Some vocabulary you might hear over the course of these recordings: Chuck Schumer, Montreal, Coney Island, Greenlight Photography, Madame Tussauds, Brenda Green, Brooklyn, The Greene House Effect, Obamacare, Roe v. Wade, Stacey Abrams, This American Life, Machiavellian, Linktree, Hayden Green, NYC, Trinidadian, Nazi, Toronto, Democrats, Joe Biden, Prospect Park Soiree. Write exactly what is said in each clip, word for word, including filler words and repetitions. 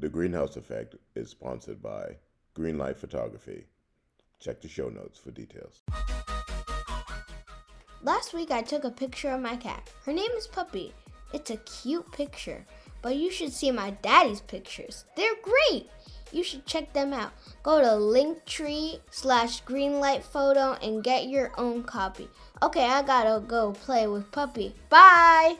The Greene House Effect is sponsored by Greenlight Photography. Check the show notes for details. Last week I took a picture of my cat. Her name is Puppy. It's a cute picture, but you should see my daddy's pictures. They're great! You should check them out. Go to Linktree slash Greenlight Photo and get your own copy. Okay, I gotta go play with Puppy. Bye!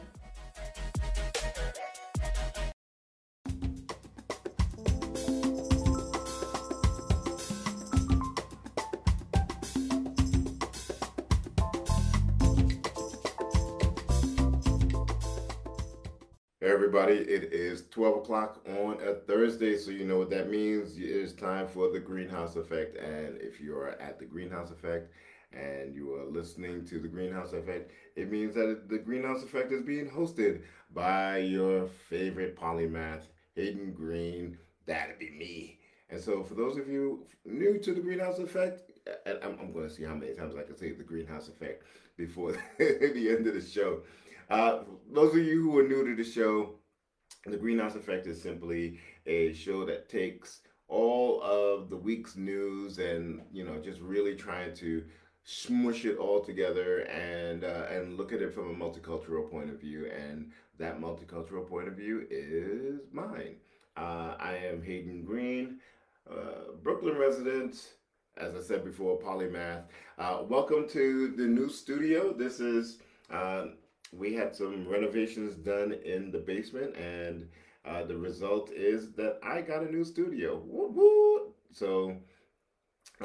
Everybody, it is twelve o'clock on a Thursday, so you know what that means. It is time for the Greene House Effect, and if you are at the Greene House Effect and you are listening to the Greene House Effect, it means that the Greene House Effect is being hosted by your favorite polymath, Hayden Green. That'd be me. And so for those of you new to the Greene House Effect, I'm, I'm going to see how many times I can say the Greene House Effect before the end of the show. Uh, those of you who are new to the show, the Greene House Effect is simply a show that takes all of the week's news and, you know, just really trying to smush it all together and uh, and look at it from a multicultural point of view. And that multicultural point of view is mine. Uh, I am Hayden Green, uh, Brooklyn resident, as I said before, polymath. Uh, welcome to the new studio. This is... Uh, We had some renovations done in the basement, and uh, the result is that I got a new studio. Whoop, whoop. So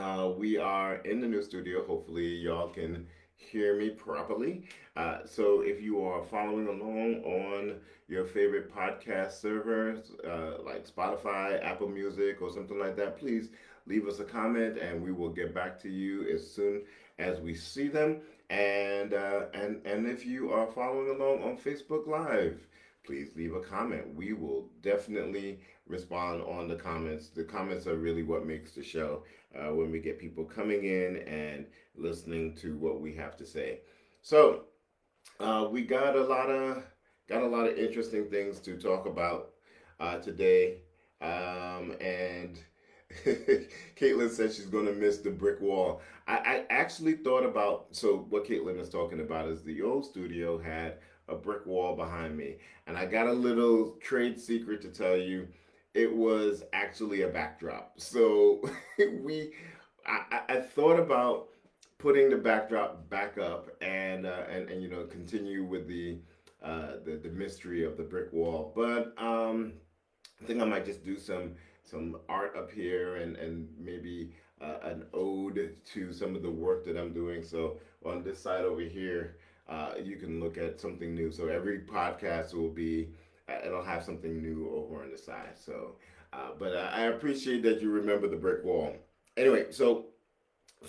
uh, we are in the new studio. Hopefully y'all can hear me properly. Uh, so if you are following along on your favorite podcast server, uh, like Spotify, Apple Music, or something like that, please leave us a comment and we will get back to you as soon as we see them. And uh, and and if you are following along on Facebook Live, please leave a comment. We will definitely respond on the comments. The comments are really what makes the show, uh, when we get people coming in and listening to what we have to say. So uh, we got a lot of got a lot of interesting things to talk about uh, today. Um, and Caitlin said she's going to miss the brick wall. I, I actually thought about, so what Caitlin is talking about is the old studio had a brick wall behind me. And I got a little trade secret to tell you. It was actually a backdrop. So we, I, I thought about putting the backdrop back up and, uh, and, and you know, continue with the, uh, the, the mystery of the brick wall. But um, I think I might just do some some art up here and, and maybe uh, an ode to some of the work that I'm doing. So on this side over here, uh, you can look at something new. So every podcast will be, it'll have something new over on the side. So, uh, but I appreciate that you remember the brick wall. Anyway, so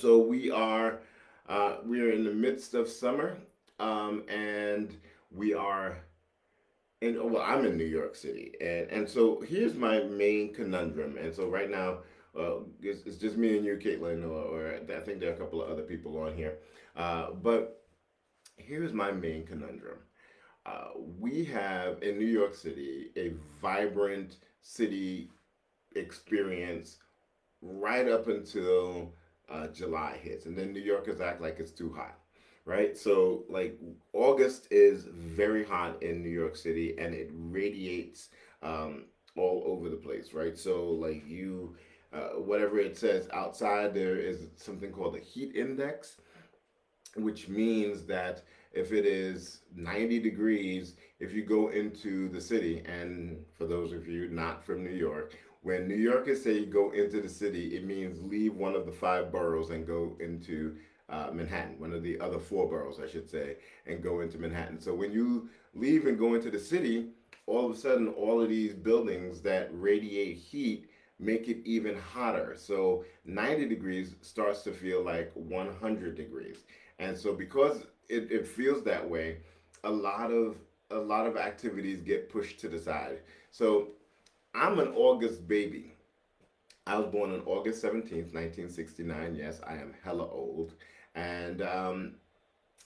so we are, uh, we are in the midst of summer, um, and we are And well, I'm in New York City, and and so here's my main conundrum. And so right now, uh, it's, it's just me and you, Caitlin, or, or I think there are a couple of other people on here. Uh, but here's my main conundrum: uh, we have in New York City a vibrant city experience right up until uh, July hits, and then New Yorkers act like it's too hot. Right? So like August is very hot in New York City and it radiates um, all over the place, right? So like you, uh, whatever it says outside, there is something called the heat index, which means that if it is ninety degrees, if you go into the city, and for those of you not from New York, when New Yorkers say you go into the city, it means leave one of the five boroughs and go into Uh, Manhattan, one of the other four boroughs, I should say, and go into Manhattan. So when you leave and go into the city, all of a sudden, all of these buildings that radiate heat make it even hotter. So ninety degrees starts to feel like one hundred degrees. And so because it, it feels that way, a lot of a lot of activities get pushed to the side. So I'm an August baby. I was born on August seventeenth, nineteen sixty-nine. Yes, I am hella old. And um,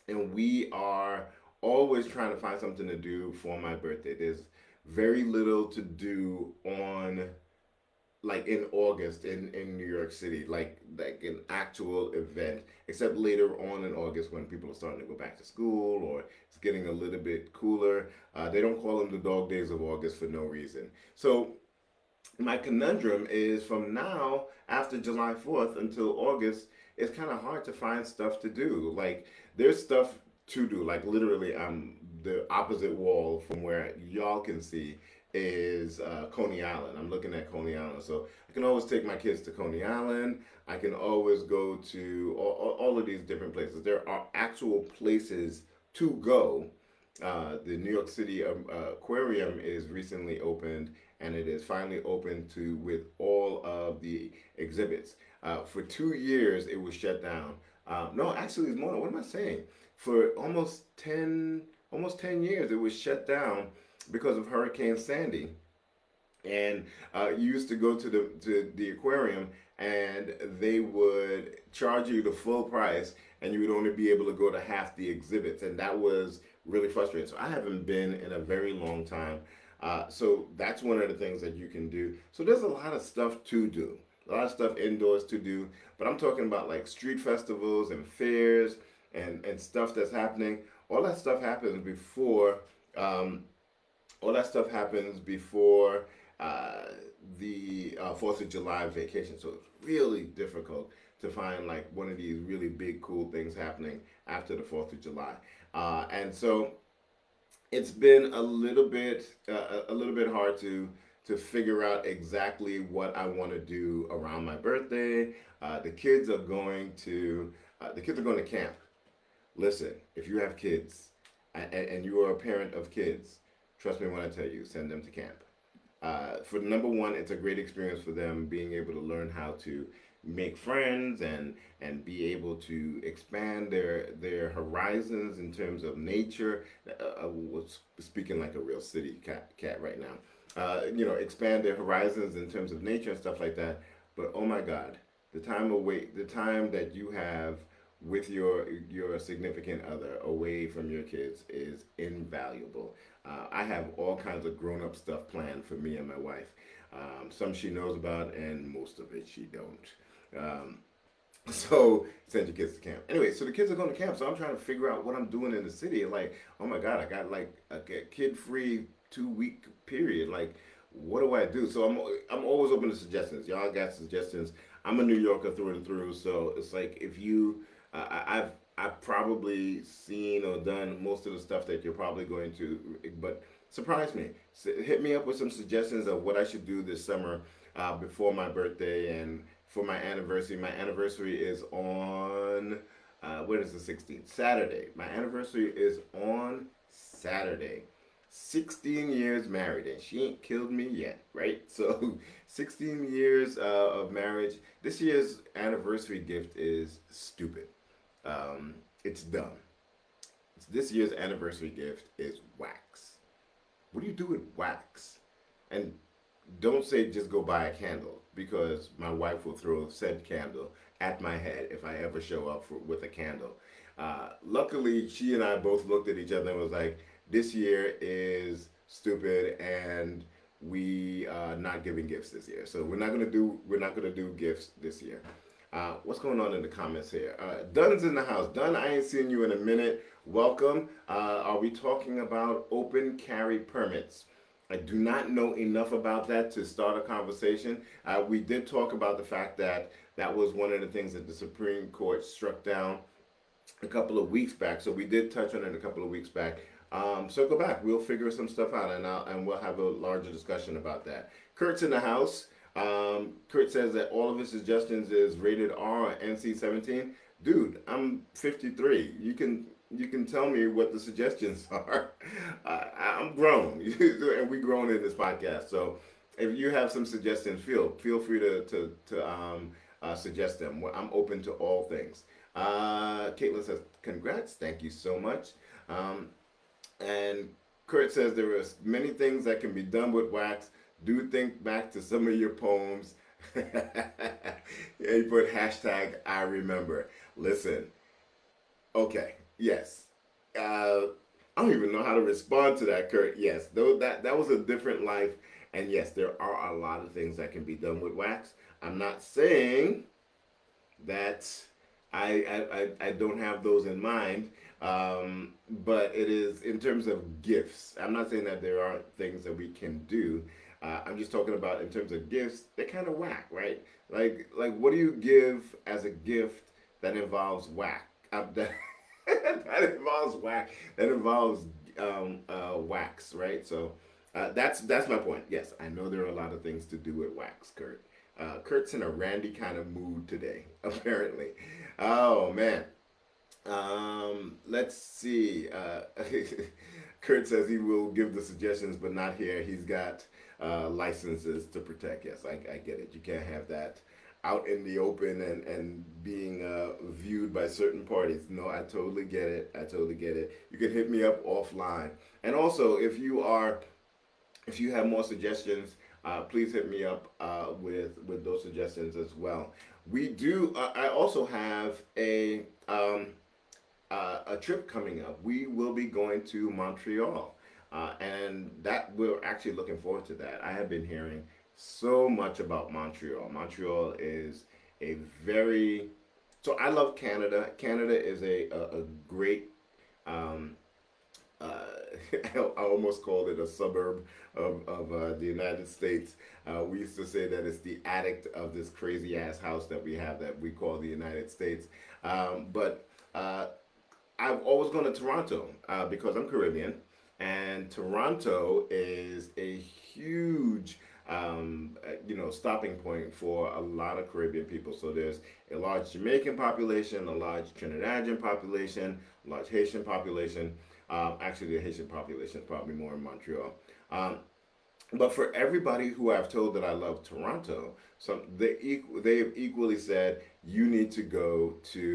and we are always trying to find something to do for my birthday. There's very little to do on, like, in August in, in New York City, like like an actual event, except later on in August when people are starting to go back to school or it's getting a little bit cooler. Uh, they don't call them the dog days of August for no reason. So my conundrum is from now, after July fourth until August, it's kind of hard to find stuff to do. Like, there's stuff to do. Like, literally, I'm the opposite wall from where y'all can see is uh, Coney Island. I'm looking at Coney Island. So I can always take my kids to Coney Island. I can always go to all, all of these different places. There are actual places to go. Uh, the New York City um, uh, Aquarium is recently opened, and it is finally open to with all of the exhibits. Uh, for two years, it was shut down. Uh, no, actually, it's more. What am I saying? For almost ten, almost ten years, it was shut down because of Hurricane Sandy, and uh, you used to go to the to the aquarium, and they would charge you the full price, and you would only be able to go to half the exhibits, and that was really frustrating. So I haven't been in a very long time. Uh, so that's one of the things that you can do. So there's a lot of stuff to do, a lot of stuff indoors to do, but I'm talking about like street festivals and fairs and, and stuff that's happening. All that stuff happens before, um, all that stuff happens before uh, the uh, fourth of July vacation. So it's really difficult to find like one of these really big, cool things happening after the fourth of July. Uh, and so it's been a little bit, uh, a little bit hard to, to figure out exactly what I want to do around my birthday. Uh, the kids are going to, uh, the kids are going to camp. Listen, if you have kids and, and you are a parent of kids, trust me when I tell you, send them to camp. Uh, for number one, it's a great experience for them being able to learn how to make friends and and be able to expand their their horizons in terms of nature. Uh, I'm speaking like a real city cat, cat right now. Uh, you know, expand their horizons in terms of nature and stuff like that. But oh my God, the time away, the time that you have with your your significant other away from your kids is invaluable. Uh, I have all kinds of grown-up stuff planned for me and my wife. Um, some she knows about, and most of it she don't. Um, so send your kids to camp. Anyway, so the kids are going to camp, so I'm trying to figure out what I'm doing in the city. Like, oh my God, I got like a kid-free two-week period. Like, what do I do? So I'm I'm always open to suggestions. Y'all got suggestions. I'm a New Yorker through and through, so it's like if you, uh, I've I've probably seen or done most of the stuff that you're probably going to, but surprise me. Hit me up with some suggestions of what I should do this summer uh, before my birthday and for my anniversary. My anniversary is on, uh, what is the sixteenth? Saturday. My anniversary is on Saturday. sixteen years married, and she ain't killed me yet, right? So sixteen years uh, of marriage. This year's anniversary gift is stupid. Um, it's dumb. This year's anniversary gift is wax. What do you do with wax? And don't say just go buy a candle, because my wife will throw said candle at my head if I ever show up for, with a candle. Uh, luckily, she and I both looked at each other and was like, this year is stupid, and we are not giving gifts this year. So we're not gonna do we're not gonna do gifts this year. Uh, what's going on in the comments here? Uh, Dun's in the house. Dun, I ain't seen you in a minute. Welcome. Uh, are we talking about open carry permits? I do not know enough about that to start a conversation. Uh, we did talk about the fact that that was one of the things that the Supreme Court struck down a couple of weeks back. So we did touch on it a couple of weeks back. Um, circle back. We'll figure some stuff out, and I'll, and we'll have a larger discussion about that. Kurt's in the house. Um, Kurt says that all of his suggestions is rated R or N C seventeen. Dude, I'm fifty-three. You can you can tell me what the suggestions are. Uh, I'm grown, and we grown in this podcast. So if you have some suggestions, feel feel free to to, to um, uh, suggest them. I'm open to all things. Uh, Caitlin says, "Congrats, thank you so much." Um, and Kurt says there are many things that can be done with wax. Do think back to some of your poems. You put hashtag I remember. Listen, okay, yes. Uh, I don't even know how to respond to that, Kurt. Yes, though that, that was a different life. And yes, there are a lot of things that can be done with wax. I'm not saying that I, I, I don't have those in mind, um, but it is in terms of gifts. I'm not saying that there aren't things that we can do. Uh, I'm just talking about in terms of gifts, they're kind of whack, right? Like, like what do you give as a gift that involves whack? That, that involves whack. That involves um, uh, wax, right? So uh, that's that's my point. Yes, I know there are a lot of things to do with wax, Kurt. Uh, Kurt's in a randy kind of mood today, apparently. Oh, man. Um, let's see. Uh, Kurt says he will give the suggestions, but not here. He's got uh, licenses to protect. Yes, I, I get it. You can't have that out in the open and, and being uh, viewed by certain parties. No, I totally get it. I totally get it. You can hit me up offline. And also, if you are, if you have more suggestions, Uh, please hit me up uh, with with those suggestions as well. We do. Uh, I also have a um, uh, a trip coming up. We will be going to Montreal, uh, and that we're actually looking forward to that. I have been hearing so much about Montreal. Montreal is a very so I love Canada. Canada is a a, a great. Um, Uh, I almost called it a suburb of, of uh, the United States. Uh, we used to say that it's the attic of this crazy ass house that we have that we call the United States. Um, but uh, I've always gone to Toronto uh, because I'm Caribbean, and Toronto is a huge um, you know, stopping point for a lot of Caribbean people. So there's a large Jamaican population, a large Trinidadian population, a large Haitian population. Um, actually, the Haitian population is probably more in Montreal. Um, but for everybody who I've told that I love Toronto, some they equ they've equally said you need to go to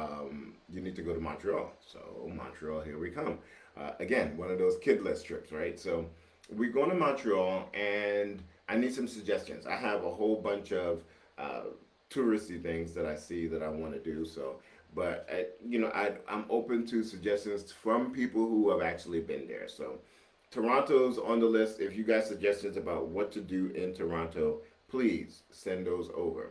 um, you need to go to Montreal. So Montreal, here we come uh, again. One of those kidless trips, right? So we're going to Montreal, and I need some suggestions. I have a whole bunch of uh, touristy things that I see that I want to do. So. But, I, you know, I, I'm open to suggestions from people who have actually been there. So Toronto's on the list. If you got suggestions about what to do in Toronto, please send those over.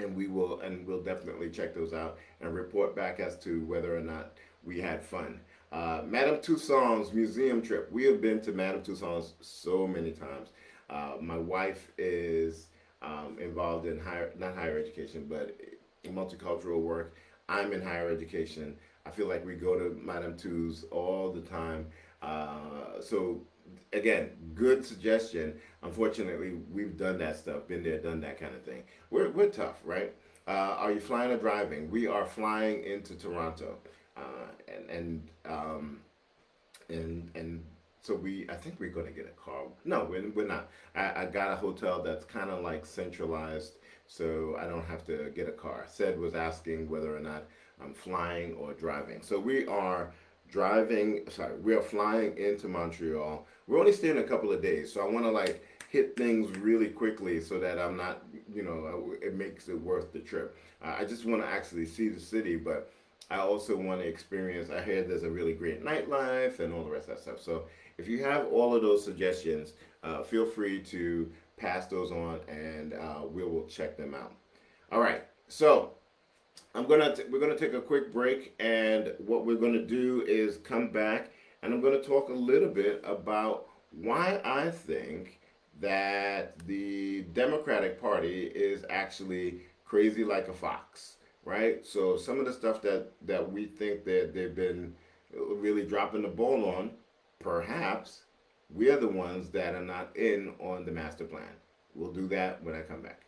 And we will and we'll definitely check those out and report back as to whether or not we had fun. Uh, Madame Tussauds museum trip. We have been to Madame Tussauds so many times. Uh, my wife is um, involved in higher, not higher education, but multicultural work. I'm in higher education. I feel like we go to Madame Tussauds all the time. Uh, so again, good suggestion. Unfortunately, we've done that stuff, been there, done that kind of thing. We're, we're tough, right? Uh, are you flying or driving? We are flying into Toronto. Uh, and, and, um, and, and so we, I think we're gonna get a car. No, we're, we're not. I, I got a hotel that's kind of like centralized, so I don't have to get a car. Said was asking whether or not I'm flying or driving. So we are driving, sorry, we are flying into Montreal. We're only staying a couple of days, so I want to like hit things really quickly so that I'm not, you know, it makes it worth the trip. Uh, I just want to actually see the city, but I also want to experience, I hear there's a really great nightlife and all the rest of that stuff. So if you have all of those suggestions, uh, feel free to pass those on, and uh, we will check them out. All right, so I'm gonna t we're gonna take a quick break, and what we're gonna do is come back, and I'm gonna talk a little bit about why I think that the Democratic Party is actually crazy like a fox, right? So some of the stuff that that we think that they've been really dropping the ball on, perhaps we are the ones that are not in on the master plan. We'll do that when I come back.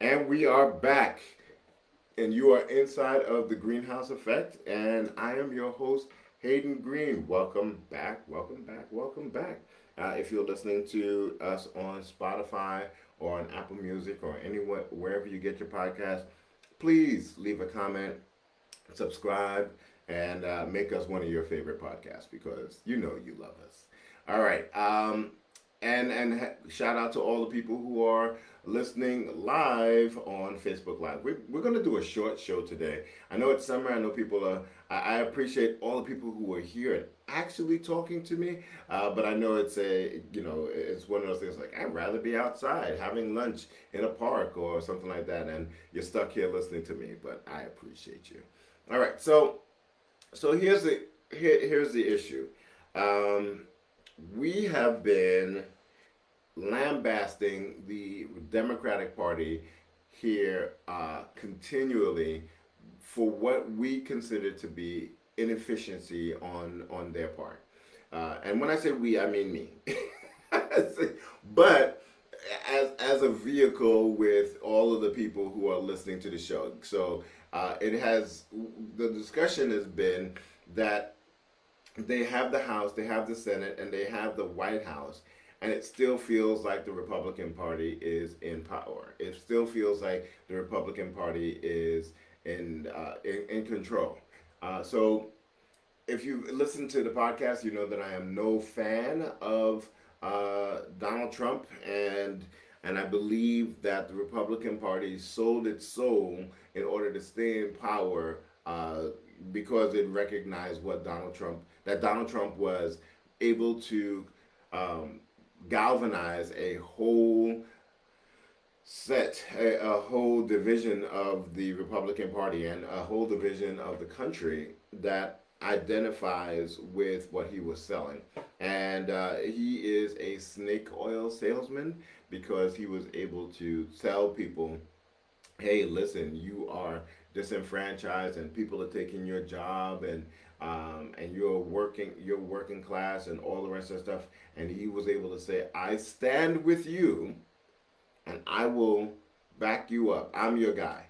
And we are back. And you are inside of the Greene House Effect. And I am your host, Hayden Green. Welcome back, welcome back, welcome back. Uh, if you're listening to us on Spotify or on Apple Music or anywhere, wherever you get your podcast, please leave a comment, subscribe, and uh, make us one of your favorite podcasts, because you know you love us. All right. Um, and and ha- shout out to all the people who are listening live on Facebook Live. We're, we're going to do a short show today. I know it's summer. I know people are, I, I appreciate all the people who are here and actually talking to me. Uh, but I know it's a, you know, it's one of those things like, I'd rather be outside having lunch in a park or something like that. And you're stuck here listening to me, but I appreciate you. All right. So, so here's the, here, here's the issue. Um, we have been lambasting the Democratic Party here uh, continually for what we consider to be inefficiency on, on their part. Uh, and when I say we, I mean me. But as, as a vehicle with all of the people who are listening to the show. So uh, it has, the discussion has been that they have the House, they have the Senate, and they have the White House. And it still feels like the Republican Party is in power. It still feels like the Republican Party is in uh, in, in control. Uh, so if you listen to the podcast, you know that I am no fan of uh, Donald Trump. And, and I believe that the Republican Party sold its soul in order to stay in power uh, because it recognized what Donald Trump, that Donald Trump was able to um, galvanize a whole set, a, a whole division of the Republican Party and a whole division of the country that identifies with what he was selling. And uh, he is a snake oil salesman, because he was able to tell people, hey, listen, you are disenfranchised and people are taking your job, and Um, and you're working, you're working class and all the rest of stuff. And he was able to say, I stand with you and I will back you up. I'm your guy,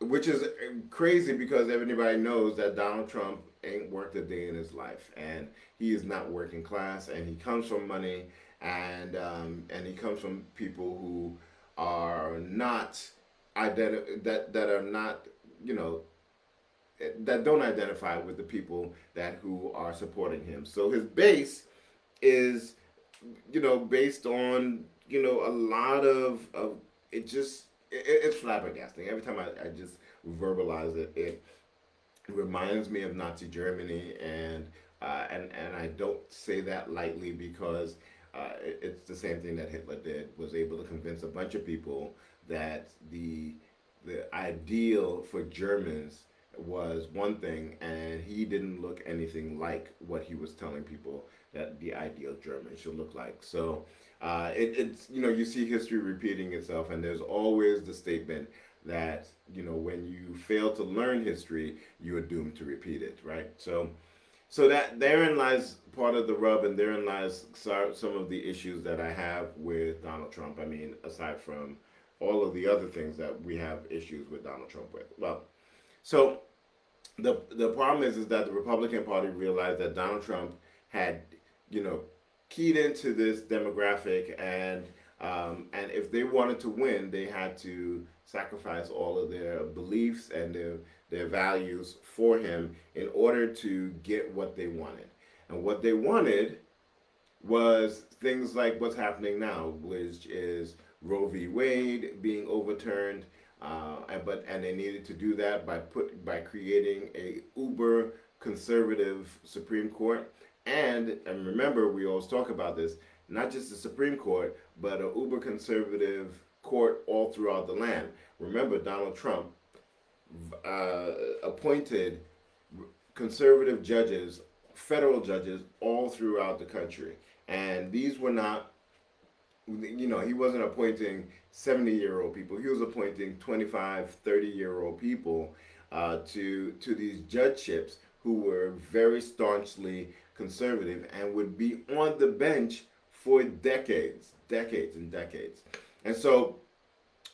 which is crazy because everybody knows that Donald Trump ain't worked a day in his life, and he is not working class, and he comes from money, and, um, and he comes from people who are not identi- that, that are not, you know, that don't identify with the people that who are supporting him. So his base is, you know, based on, you know, a lot of, of it just, it, it's flabbergasting. Every time I, I just verbalize it, it reminds me of Nazi Germany. And, uh, and, and I don't say that lightly, because uh, it, it's the same thing that Hitler did, was able to convince a bunch of people that the, the ideal for Germans was one thing, and he didn't look anything like what he was telling people that the ideal German should look like. So uh, it, it's, you know, you see history repeating itself, and there's always the statement that, you know, when you fail to learn history, you are doomed to repeat it, right? So so that therein lies part of the rub, and therein lies some of the issues that I have with Donald Trump. I mean, aside from all of the other things that we have issues with Donald Trump with. Well, so the the problem is, is that the Republican Party realized that Donald Trump had, you know, keyed into this demographic, and um, and if they wanted to win, they had to sacrifice all of their beliefs and their, their values for him in order to get what they wanted. And what they wanted was things like what's happening now, which is Roe v. Wade being overturned. Uh, and, but and they needed to do that by put by creating a uber conservative Supreme Court, and and remember, we always talk about this, not just the Supreme Court, but an uber conservative court all throughout the land. Remember, Donald Trump uh, appointed conservative judges, federal judges, all throughout the country, and these were not, you know, he wasn't appointing seventy-year-old people. He was appointing twenty-five, thirty-year-old people uh, to to these judgeships who were very staunchly conservative and would be on the bench for decades, decades and decades. And so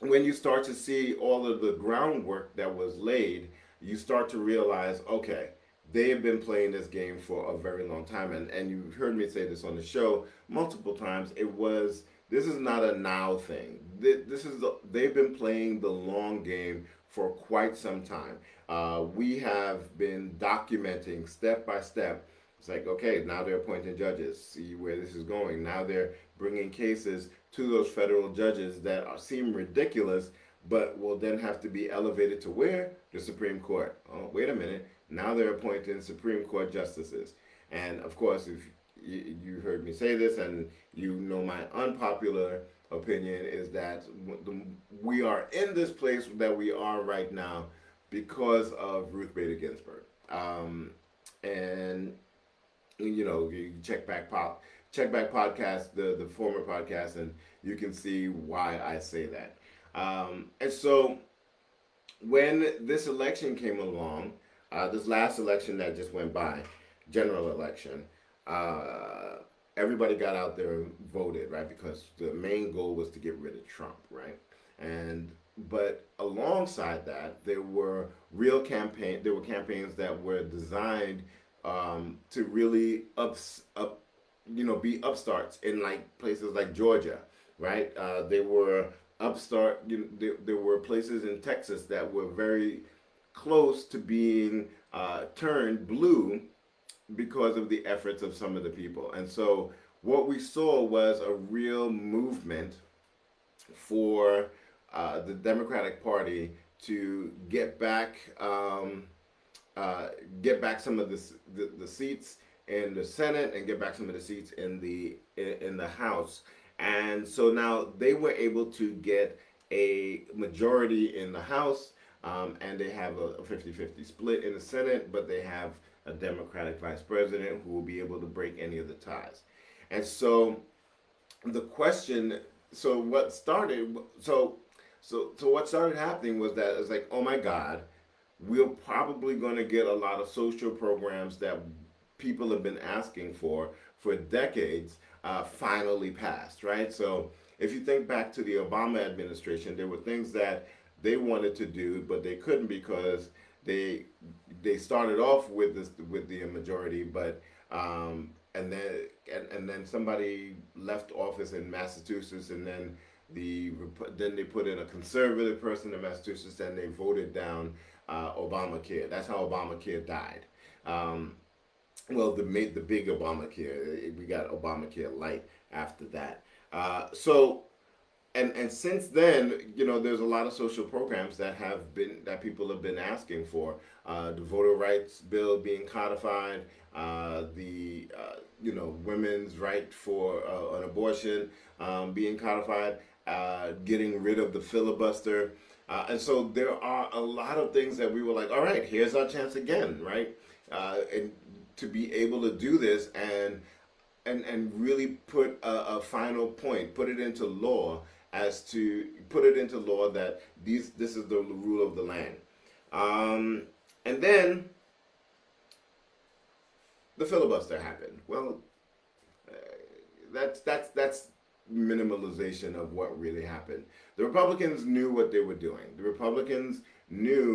when you start to see all of the groundwork that was laid, you start to realize, okay, they have been playing this game for a very long time. And, and you've heard me say this on the show multiple times. It was, this is not a now thing. This is the, they've been playing the long game for quite some time. Uh, we have been documenting step by step. It's like, okay, now they're appointing judges, see where this is going. Now they're bringing cases to those federal judges that are, seem ridiculous, but will then have to be elevated to where? The Supreme Court. Oh, wait a minute. Now they're appointing Supreme Court justices. And of course, if you, you heard me say this, and you know my unpopular opinion is that we are in this place that we are right now because of Ruth Bader Ginsburg. Um, and you know, you check back pop, check back podcast, the the former podcast, and you can see why I say that. Um, and so, when this election came along, uh, this last election that just went by, general election, uh, everybody got out there and voted, right? Because the main goal was to get rid of Trump, right? And but alongside that, there were real campaign, there were campaigns that were designed um to really ups up you know be upstarts in like places like Georgia, right? Uh they were upstart, you know, there, there were places in Texas that were very close to being uh turned blue because of the efforts of some of the people. And so what we saw was a real movement for uh the Democratic Party to get back um Uh, get back some of this, the the seats in the Senate, and get back some of the seats in the in, in the House. And so now they were able to get a majority in the House, um, and they have a fifty fifty split in the Senate, but they have a Democratic vice president who will be able to break any of the ties. And so the question, so what started, so so so what started happening was that it's like, oh my God, we're probably going to get a lot of social programs that people have been asking for for decades uh, finally passed, right? So if you think back to the Obama administration, there were things that they wanted to do, but they couldn't because they they started off with this with the majority, but um, and then and, and then somebody left office in Massachusetts, and then the then they put in a conservative person in Massachusetts, and they voted down Uh, Obamacare. That's how Obamacare died. Um, well, the the big Obamacare, we got Obamacare Light after that. Uh, so, and and since then, you know, there's a lot of social programs that have been that people have been asking for. Uh, the voter rights bill being codified, uh, the uh, you know women's right for uh, an abortion um, being codified, uh, getting rid of the filibuster. Uh, and so there are a lot of things that we were like, all right, here's our chance again, right? Uh, and to be able to do this and and and really put a, a final point, put it into law as to put it into law that these this is the rule of the land. Um, and then the filibuster happened. Well, uh, that's that's that's. minimalization of what really happened. The Republicans knew what they were doing. The Republicans knew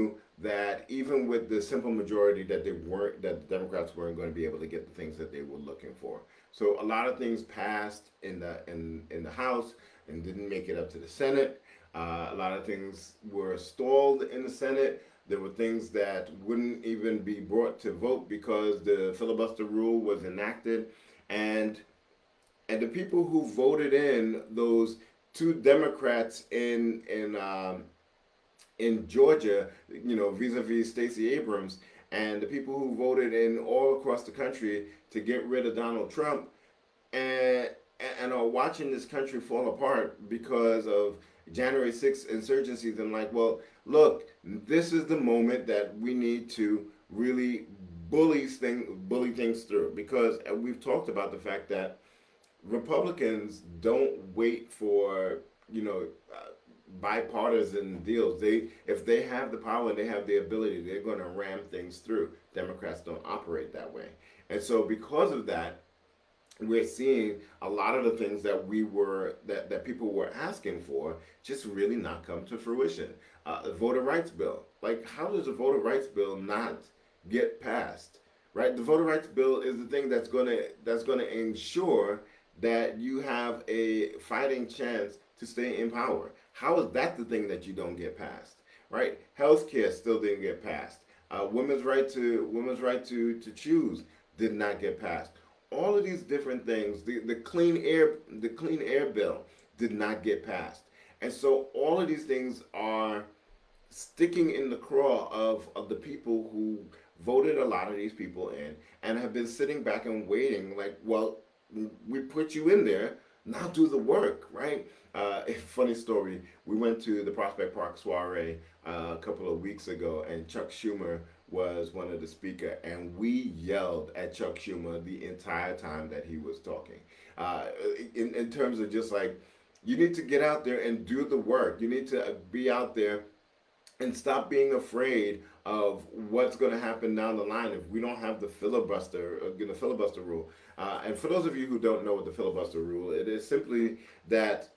that even with the simple majority that they weren't, that the Democrats weren't going to be able to get the things that they were looking for. So a lot of things passed in the in in the House and didn't make it up to the Senate. Uh, a lot of things were stalled in the Senate. There were things that wouldn't even be brought to vote because the filibuster rule was enacted, and And the people who voted in those two Democrats in in um, in Georgia, you know, vis-a-vis Stacey Abrams, and the people who voted in all across the country to get rid of Donald Trump, and and are watching this country fall apart because of January sixth insurgencies, and like, well, look, this is the moment that we need to really bully thing bully things through, because we've talked about the fact that Republicans don't wait for, you know, uh, bipartisan deals. They, if they have the power and they have the ability, they're going to ram things through. Democrats don't operate that way. And so because of that, we're seeing a lot of the things that we were, that, that people were asking for just really not come to fruition. Uh, the voter rights bill. Like, how does the voter rights bill not get passed, right? The voter rights bill is the thing that's going to, that's going to ensure that you have a fighting chance to stay in power. How is that the thing that you don't get past, right? Healthcare still didn't get passed. Uh, women's right to women's right to to choose did not get passed. All of these different things. The the clean air the clean air bill did not get passed. And so all of these things are sticking in the craw of, of the people who voted a lot of these people in and have been sitting back and waiting like, well, we put you in there, now do the work, right? Uh, a funny story, we went to the Prospect Park Soiree uh, a couple of weeks ago, and Chuck Schumer was one of the speakers, and we yelled at Chuck Schumer the entire time that he was talking. Uh, in, in terms of just like, you need to get out there and do the work. You need to be out there and stop being afraid of what's going to happen down the line if we don't have the filibuster, the filibuster rule. Uh, and for those of you who don't know what the filibuster rule, it is simply that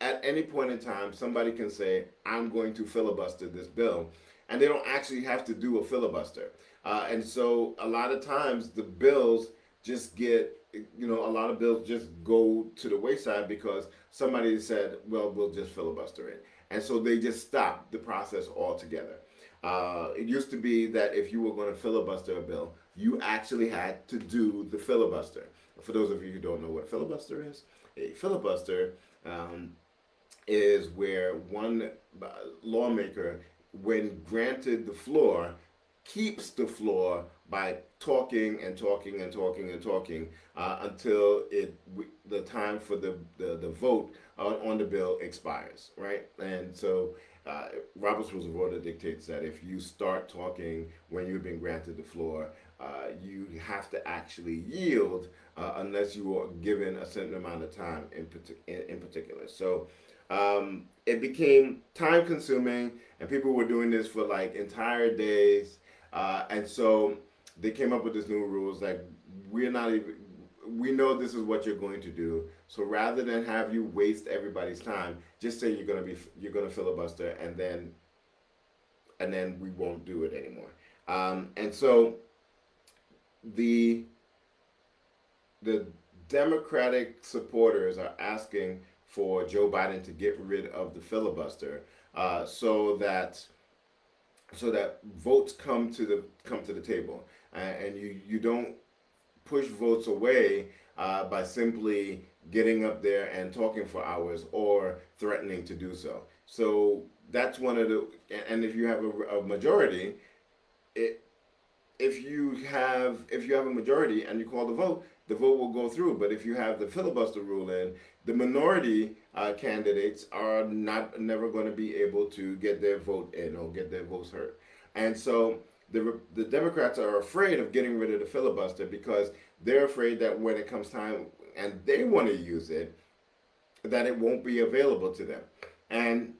at any point in time, somebody can say, I'm going to filibuster this bill, and they don't actually have to do a filibuster. Uh, and so a lot of times the bills just get, you know, a lot of bills just go to the wayside because somebody said, well, we'll just filibuster it. And so they just stopped the process altogether. Uh, it used to be that if you were going to filibuster a bill, you actually had to do the filibuster. For those of you who don't know what a filibuster is, a filibuster um, is where one lawmaker, when granted the floor, keeps the floor by talking and talking and talking and talking uh, until it w the time for the, the, the vote on, on the bill expires, right? And so uh, Robert's Rules of Order dictates that if you start talking when you've been granted the floor, uh, you have to actually yield uh, unless you are given a certain amount of time in, in, in particular. So um, it became time consuming, and people were doing this for like entire days. Uh, and so they came up with this new rules like, we're not even, we know this is what you're going to do. So rather than have you waste everybody's time, just say you're going to be, you're going to filibuster, and then, and then we won't do it anymore. Um, and so the, the Democratic supporters are asking for Joe Biden to get rid of the filibuster uh, so that, so that votes come to the come to the table, uh, and you you don't push votes away uh, by simply getting up there and talking for hours or threatening to do so. So that's one of the, and if you have a, a majority, it if you have if you have a majority and you call the vote, the vote will go through. But if you have the filibuster rule in, the minority uh, candidates are not never going to be able to get their vote in or get their votes heard. And so the, the Democrats are afraid of getting rid of the filibuster because they're afraid that when it comes time and they want to use it, that it won't be available to them. And,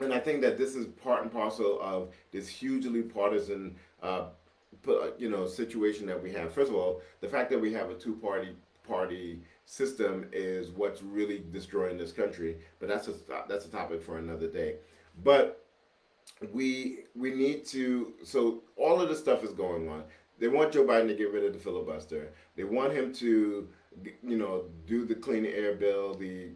and I think that this is part and parcel of this hugely partisan uh, you know, situation that we have. First of all, the fact that we have a two-party party system is what's really destroying this country, but that's a that's a topic for another day. But we we need to, so all of this stuff is going on. They want Joe Biden to get rid of the filibuster. They want him to, you know, do the clean air bill, the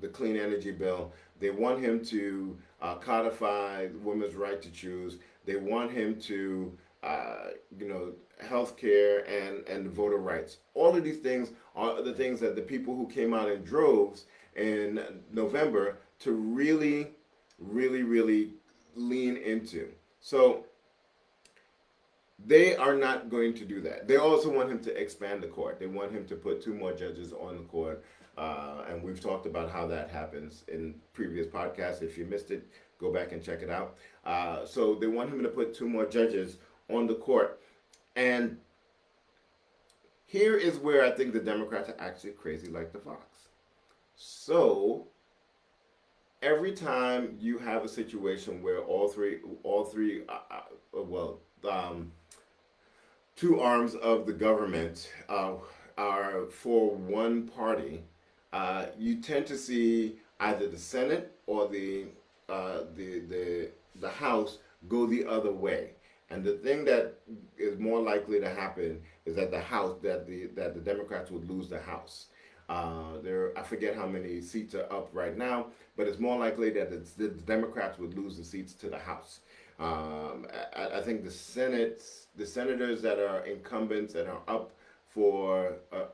the clean energy bill. They want him to uh, codify women's right to choose. They want him to Uh, you know, healthcare and and voter rights. All of these things are the things that the people who came out in droves in November to really, really, really lean into. So they are not going to do that. They also want him to expand the court. They want him to put two more judges on the court. Uh, and we've talked about how that happens in previous podcasts. If you missed it, go back and check it out. Uh, so they want him to put two more judges on the court. And here is where I think the Democrats are actually crazy like the fox. So every time you have a situation where all three, all three, uh, uh, well, um, two arms of the government uh, are for one party, uh, you tend to see either the Senate or the uh, the the the House go the other way. And the thing that is more likely to happen is that the House, that the that the Democrats would lose the House. Uh, there, I forget how many seats are up right now, but it's more likely that it's, the Democrats would lose the seats to the House. Um, I, I think the Senate, the senators that are incumbents that are up for uh,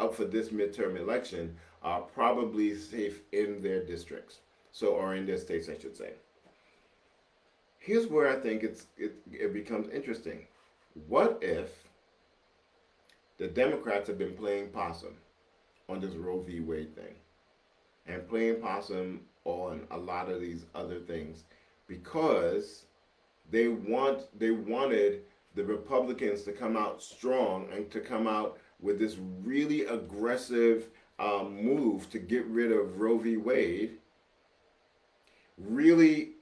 up for this midterm election are probably safe in their districts, so or in their states, I should say. Here's where I think it's it, it becomes interesting. What if the Democrats have been playing possum on this Roe v. Wade thing, and playing possum on a lot of these other things, because they want they wanted the Republicans to come out strong and to come out with this really aggressive um, move to get rid of Roe v. Wade, really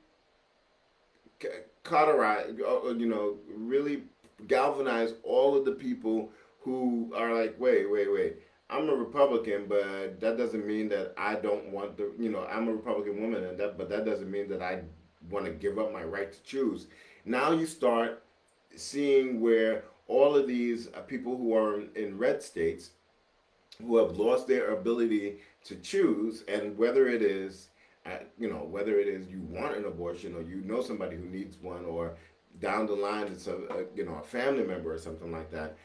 cauterize, you know, really galvanize all of the people who are like, wait, wait, wait. I'm a Republican, but that doesn't mean that I don't want the, you know, I'm a Republican woman, and that, but that doesn't mean that I want to give up my right to choose. Now you start seeing where all of these people who are in red states, who have lost their ability to choose, and whether it is, you know, whether it is you want an abortion or you know somebody who needs one, or down the line it's a, a you know, a family member or something like that.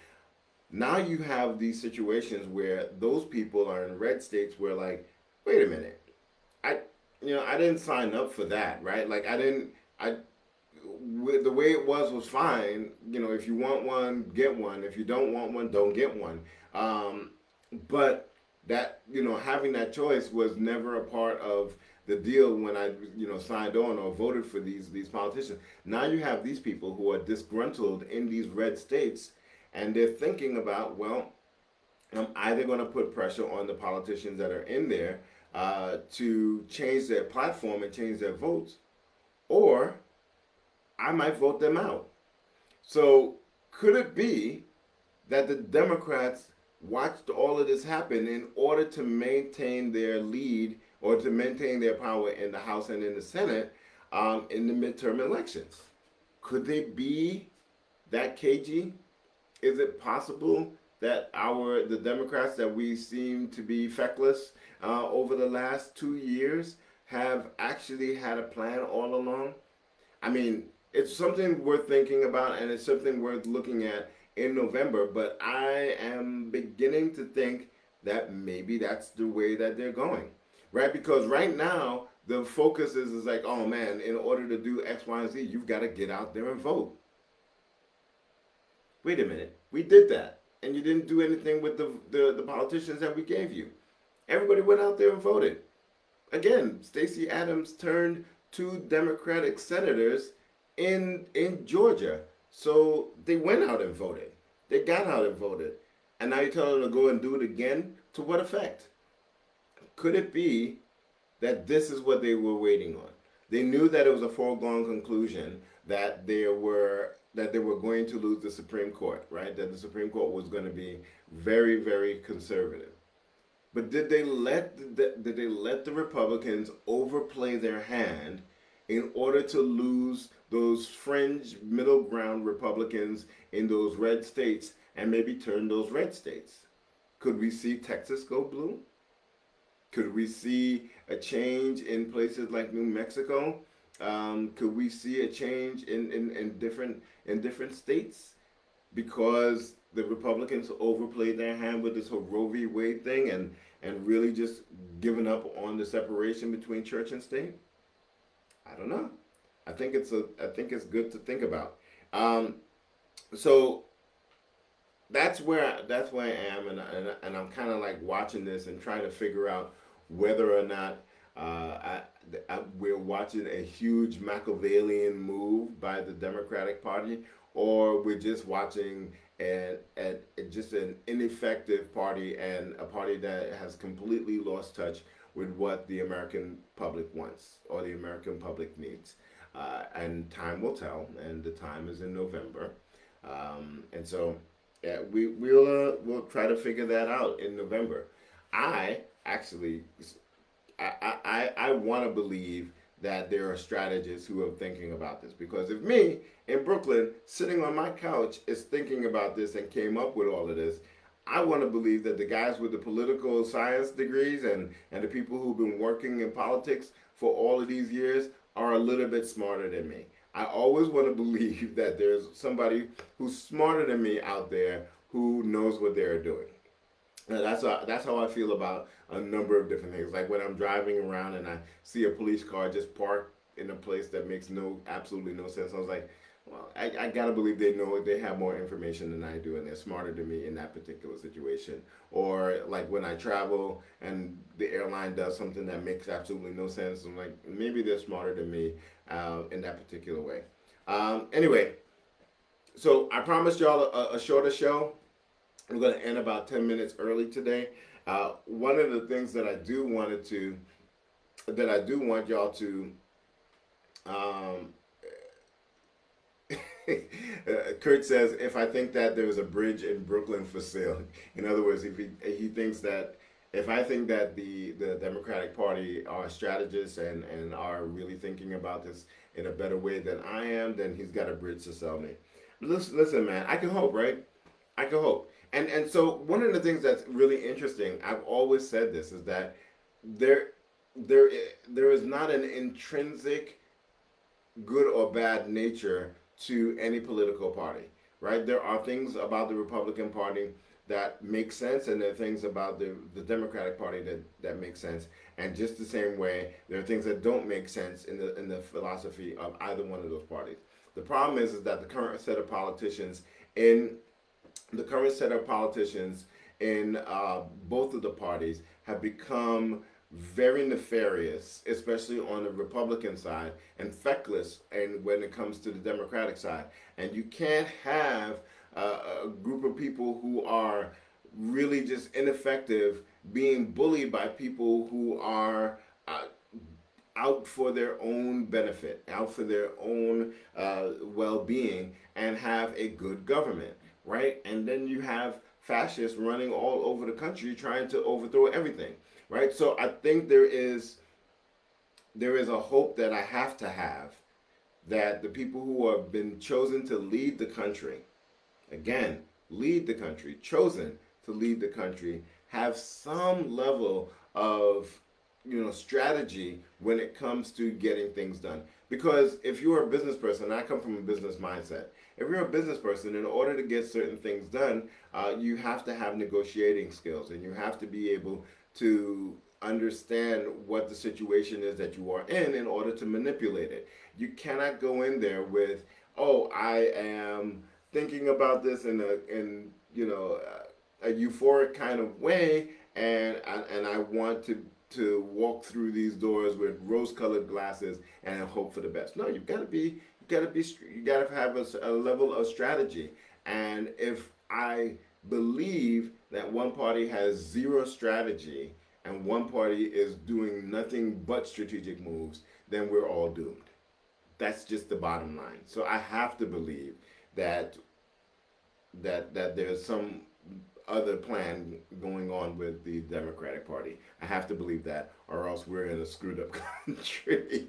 Now you have these situations where those people are in red states where, like, wait a minute, I, you know, I didn't sign up for that, right? Like, I didn't, I, the way it was was fine. You know, if you want one, get one. If you don't want one, don't get one. Um, but that, you know, having that choice was never a part of the deal when I, you know, signed on or voted for these, these politicians. Now you have these people who are disgruntled in these red states, and they're thinking about, well, I'm either going to put pressure on the politicians that are in there uh, to change their platform and change their votes, or I might vote them out. So could it be that the Democrats watched all of this happen in order to maintain their lead or to maintain their power in the House and in the Senate um, in the midterm elections? Could they be that cagey? Is it possible that our the Democrats that we seem to be feckless uh, over the last two years have actually had a plan all along? I mean, it's something worth thinking about, and it's something worth looking at in November, but I am beginning to think that maybe that's the way that they're going, right? Because right now, the focus is, is like, oh man, in order to do X, Y, and Z, you've got to get out there and vote. Wait a minute, we did that, and you didn't do anything with the, the, the politicians that we gave you. Everybody went out there and voted. Again, Stacey Abrams turned two Democratic senators in, in Georgia. So they went out and voted. They got out and voted. And now you're telling them to go and do it again? To what effect? Could it be that this is what they were waiting on? They knew that it was a foregone conclusion that there were... that they were going to lose the Supreme Court, right? That the Supreme Court was going to be very, very conservative. But did they let the, did they let the Republicans overplay their hand in order to lose those fringe middle ground Republicans in those red states and maybe turn those red states? Could we see Texas go blue? Could we see a change in places like New Mexico? Um, could we see a change in, in, in different in different states because the Republicans overplayed their hand with this whole Roe v. Wade thing and, and really just giving up on the separation between church and state? I don't know. I think it's a I think it's good to think about. Um, so that's where I, that's where I am, and and, and I'm kind of like watching this and trying to figure out whether or not uh, I. I, we're watching a huge Machiavellian move by the Democratic Party, or we're just watching an, an, just an ineffective party, and a party that has completely lost touch with what the American public wants or the American public needs. Uh, and time will tell, and the time is in November. Um, and so yeah, we, we'll, uh, we'll try to figure that out in November. I actually... I, I, I want to believe that there are strategists who are thinking about this, because if me in Brooklyn sitting on my couch is thinking about this and came up with all of this, I want to believe that the guys with the political science degrees and, and the people who've been working in politics for all of these years are a little bit smarter than me. I always want to believe that there's somebody who's smarter than me out there who knows what they're doing. And that's how, that's how I feel about a number of different things. Like when I'm driving around and I see a police car just parked in a place that makes no, absolutely no sense. I was like, well, I, I gotta believe they know, they have more information than I do, and they're smarter than me in that particular situation. Or like when I travel and the airline does something that makes absolutely no sense, I'm like, maybe they're smarter than me uh, in that particular way. Um, anyway, so I promised y'all a, a shorter show. I'm gonna end about ten minutes early today. Uh, one of the things that I do wanted to, that I do want y'all to, um, Kurt says, if I think that there's a bridge in Brooklyn for sale. In other words, if he, he thinks that, if I think that the, the Democratic Party are strategists and, and are really thinking about this in a better way than I am, then he's got a bridge to sell me. Listen, listen man, I can hope, right? I can hope. And, and so one of the things that's really interesting, I've always said this, is that there, there, there is not an intrinsic good or bad nature to any political party, right? There are things about the Republican Party that make sense, and there are things about the, the Democratic Party that, that make sense. And just the same way, there are things that don't make sense in the, in the philosophy of either one of those parties. The problem is, is that the current set of politicians in, the current set of politicians in uh, both of the parties have become very nefarious, especially on the Republican side, and feckless, and when it comes to the Democratic side. And you can't have uh, a group of people who are really just ineffective being bullied by people who are uh, out for their own benefit, out for their own uh, well-being, and have a good government, right? And then you have fascists running all over the country trying to overthrow everything. Right, so I think there is there is a hope that I have to have, that the people who have been chosen to lead the country, again, lead the country, chosen to lead the country, have some level of, you know, strategy when it comes to getting things done. Because if you're a business person, and I come from a business mindset, if you're a business person, in order to get certain things done, uh, you have to have negotiating skills, and you have to be able to understand what the situation is that you are in in order to manipulate it. You cannot go in there with, oh, I am thinking about this in a, in, you know, a euphoric kind of way, and I, and I want to to walk through these doors with rose-colored glasses and hope for the best. No, you've got to be, you got to be, you got to have a, a level of strategy. And if I believe that one party has zero strategy and one party is doing nothing but strategic moves, then we're all doomed. That's just the bottom line. So I have to believe that that that there's some other plan going on with the Democratic Party. I have to believe that, or else we're in a screwed up country.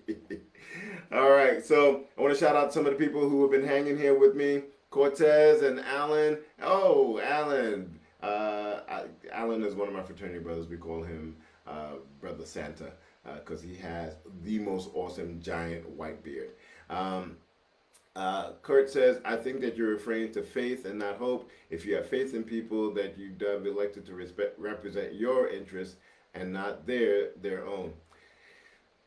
All right, so I want to shout out some of the people who have been hanging here with me. Cortez and Alan. Oh, Alan. Uh, I, Alan is one of my fraternity brothers. We call him uh, Brother Santa because uh, he has the most awesome giant white beard. Um, uh, Kurt says, I think that you're referring to faith and not hope. If you have faith in people that you've done elected to respect, represent your interests and not their their own.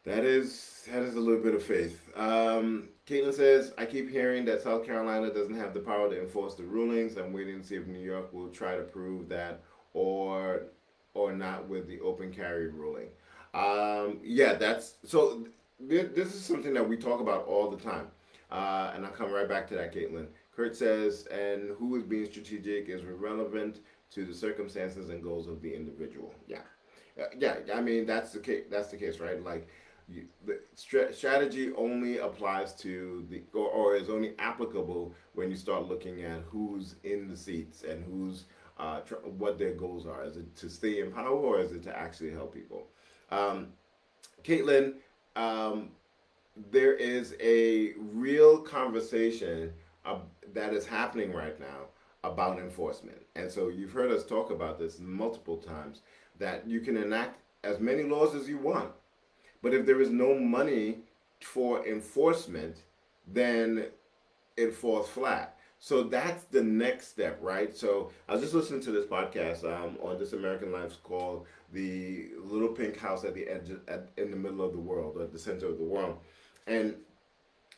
That is, that is a little bit of faith. Um, Caitlin says, I keep hearing that South Carolina doesn't have the power to enforce the rulings. I'm waiting to see if New York will try to prove that or or not with the open carry ruling. Um, yeah, that's, so th this is something that we talk about all the time. Uh, and I'll come right back to that, Caitlin. Kurt says, and who is being strategic is irrelevant to the circumstances and goals of the individual. Yeah, uh, yeah, I mean, that's the case, that's the case, right? Like, You, the strategy only applies to the, or, or is only applicable when you start looking at who's in the seats and who's, uh, tr what their goals are. Is it to stay in power or is it to actually help people? Um, Caitlin, um, there is a real conversation uh, that is happening right now about enforcement. And so you've heard us talk about this multiple times, that you can enact as many laws as you want, but if there is no money for enforcement, then it falls flat. So that's the next step, right? So I was just listening to this podcast um, on This American Life called The Little Pink House at the Edge of, at, in the Middle of the World, or at the center of the world. And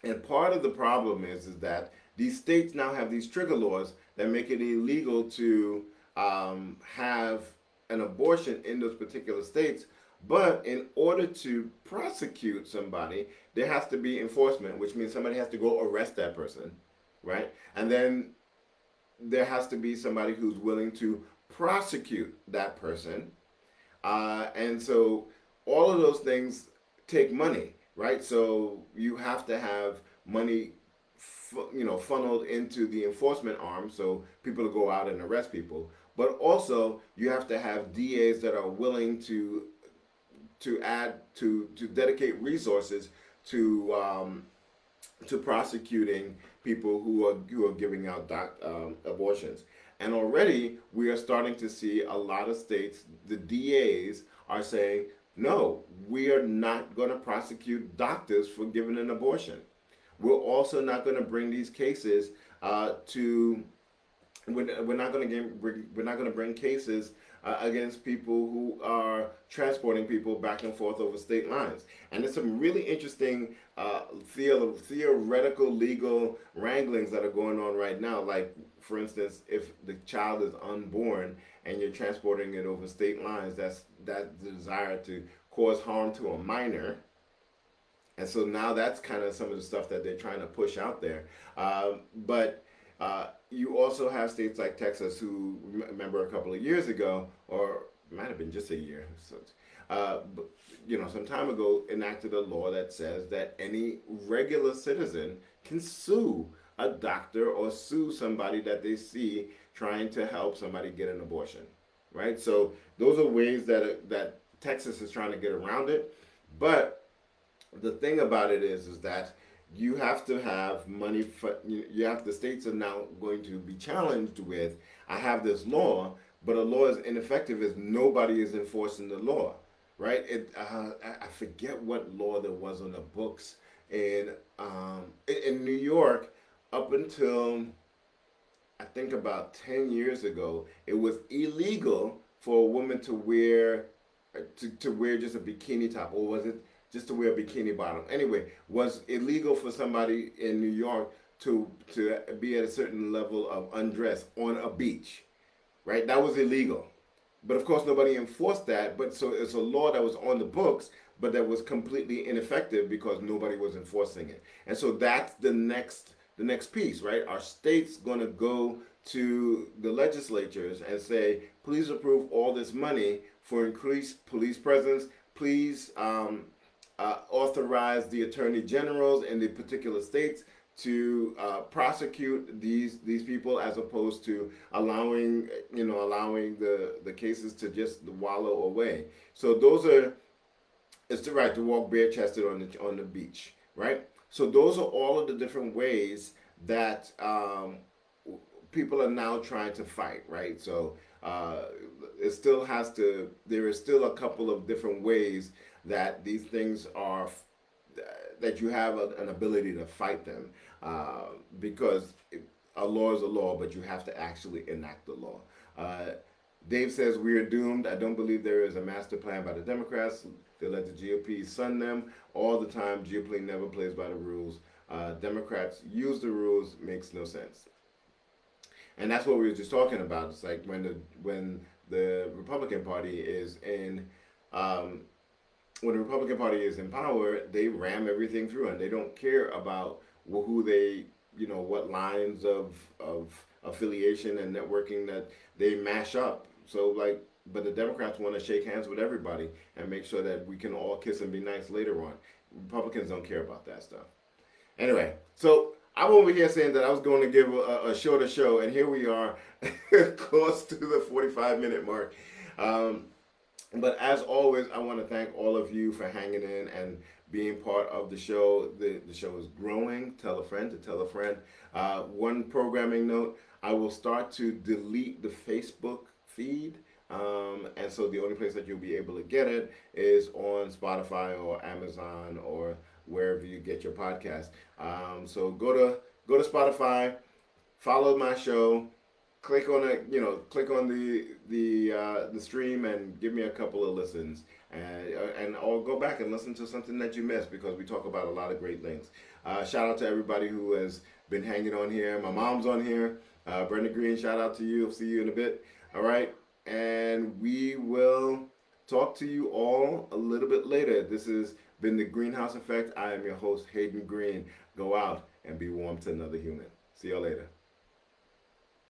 and part of the problem is, is that these states now have these trigger laws that make it illegal to um, have an abortion in those particular states. But in order to prosecute somebody, there has to be enforcement, which means somebody has to go arrest that person, right? And then there has to be somebody who's willing to prosecute that person. Uh, and so all of those things take money, right? So you have to have money F- you know, funneled into the enforcement arm, so people go out and arrest people. But also, you have to have D As that are willing to to add to to dedicate resources to um, to prosecuting people who are who are giving out doc, um, abortions. And already, we are starting to see a lot of states. The D As are saying, "No, we are not going to prosecute doctors for giving an abortion. We're also not going to bring these cases uh, to. We're, we're not going to we're not going to bring cases uh, against people who are transporting people back and forth over state lines." And there's some really interesting uh, theo- theoretical legal wranglings that are going on right now. Like, for instance, if the child is unborn and you're transporting it over state lines, that's that desire to cause harm to a minor. And so now that's kind of some of the stuff that they're trying to push out there. Uh, but uh, you also have states like Texas who, remember a couple of years ago, or might have been just a year, uh, but, you know, some time ago, enacted a law that says that any regular citizen can sue a doctor or sue somebody that they see trying to help somebody get an abortion, right? So those are ways that that Texas is trying to get around it. But the thing about it is, is that you have to have money for, you have, the states are now going to be challenged with, I have this law, but a law is ineffective if nobody is enforcing the law, right? It, uh, I forget what law there was on the books in, um, in New York up until, I think about ten years ago, it was illegal for a woman to wear, to, to wear just a bikini top, or was it? Just to wear a bikini bottom. Anyway, was illegal for somebody in New York to to be at a certain level of undress on a beach, right? That was illegal. But of course, nobody enforced that. But so it's a law that was on the books, but that was completely ineffective because nobody was enforcing it. And so that's the next the next piece, right? Our state's going to go to the legislatures and say, please approve all this money for increased police presence. Please, um, Uh, authorize the attorney generals in the particular states to uh, prosecute these these people, as opposed to allowing you know allowing the the cases to just wallow away. So those are, it's the right to walk bare-chested on the on the beach, right? So those are all of the different ways that um, people are now trying to fight, right? So uh, it still has to. There is still a couple of different ways that these things are, that you have a, an ability to fight them, uh, because a law is a law, but you have to actually enact the law. Uh, Dave says, we are doomed. I don't believe there is a master plan by the Democrats. They let the G O P sun them all the time. G O P never plays by the rules. Uh, Democrats use the rules, makes no sense. And that's what we were just talking about. It's like when the, when the Republican Party is in, um, when the Republican Party is in power, they ram everything through, and they don't care about who they, you know, what lines of of affiliation and networking that they mash up. So, like, but the Democrats want to shake hands with everybody and make sure that we can all kiss and be nice later on. Republicans don't care about that stuff. Anyway, so I'm over here saying that I was going to give a, a shorter show, and here we are, close to the forty-five minute mark. Um, But as always, I want to thank all of you for hanging in and being part of the show. The, the show is growing. Tell a friend to tell a friend. Uh, one programming note. I will start to delete the Facebook feed. Um, and so the only place that you'll be able to get it is on Spotify or Amazon or wherever you get your podcast. Um, so go to go to Spotify, follow my show, click on it, you know, click on the the uh, the stream and give me a couple of listens, and and or go back and listen to something that you missed, because we talk about a lot of great things. Uh, shout out to everybody who has been hanging on here. My mom's on here. Uh, Brenda Green, shout out to you. I'll see you in a bit. All right. And we will talk to you all a little bit later. This has been The Greene House Effect. I am your host, Hayden Green. Go out and be warm to another human. See y'all later.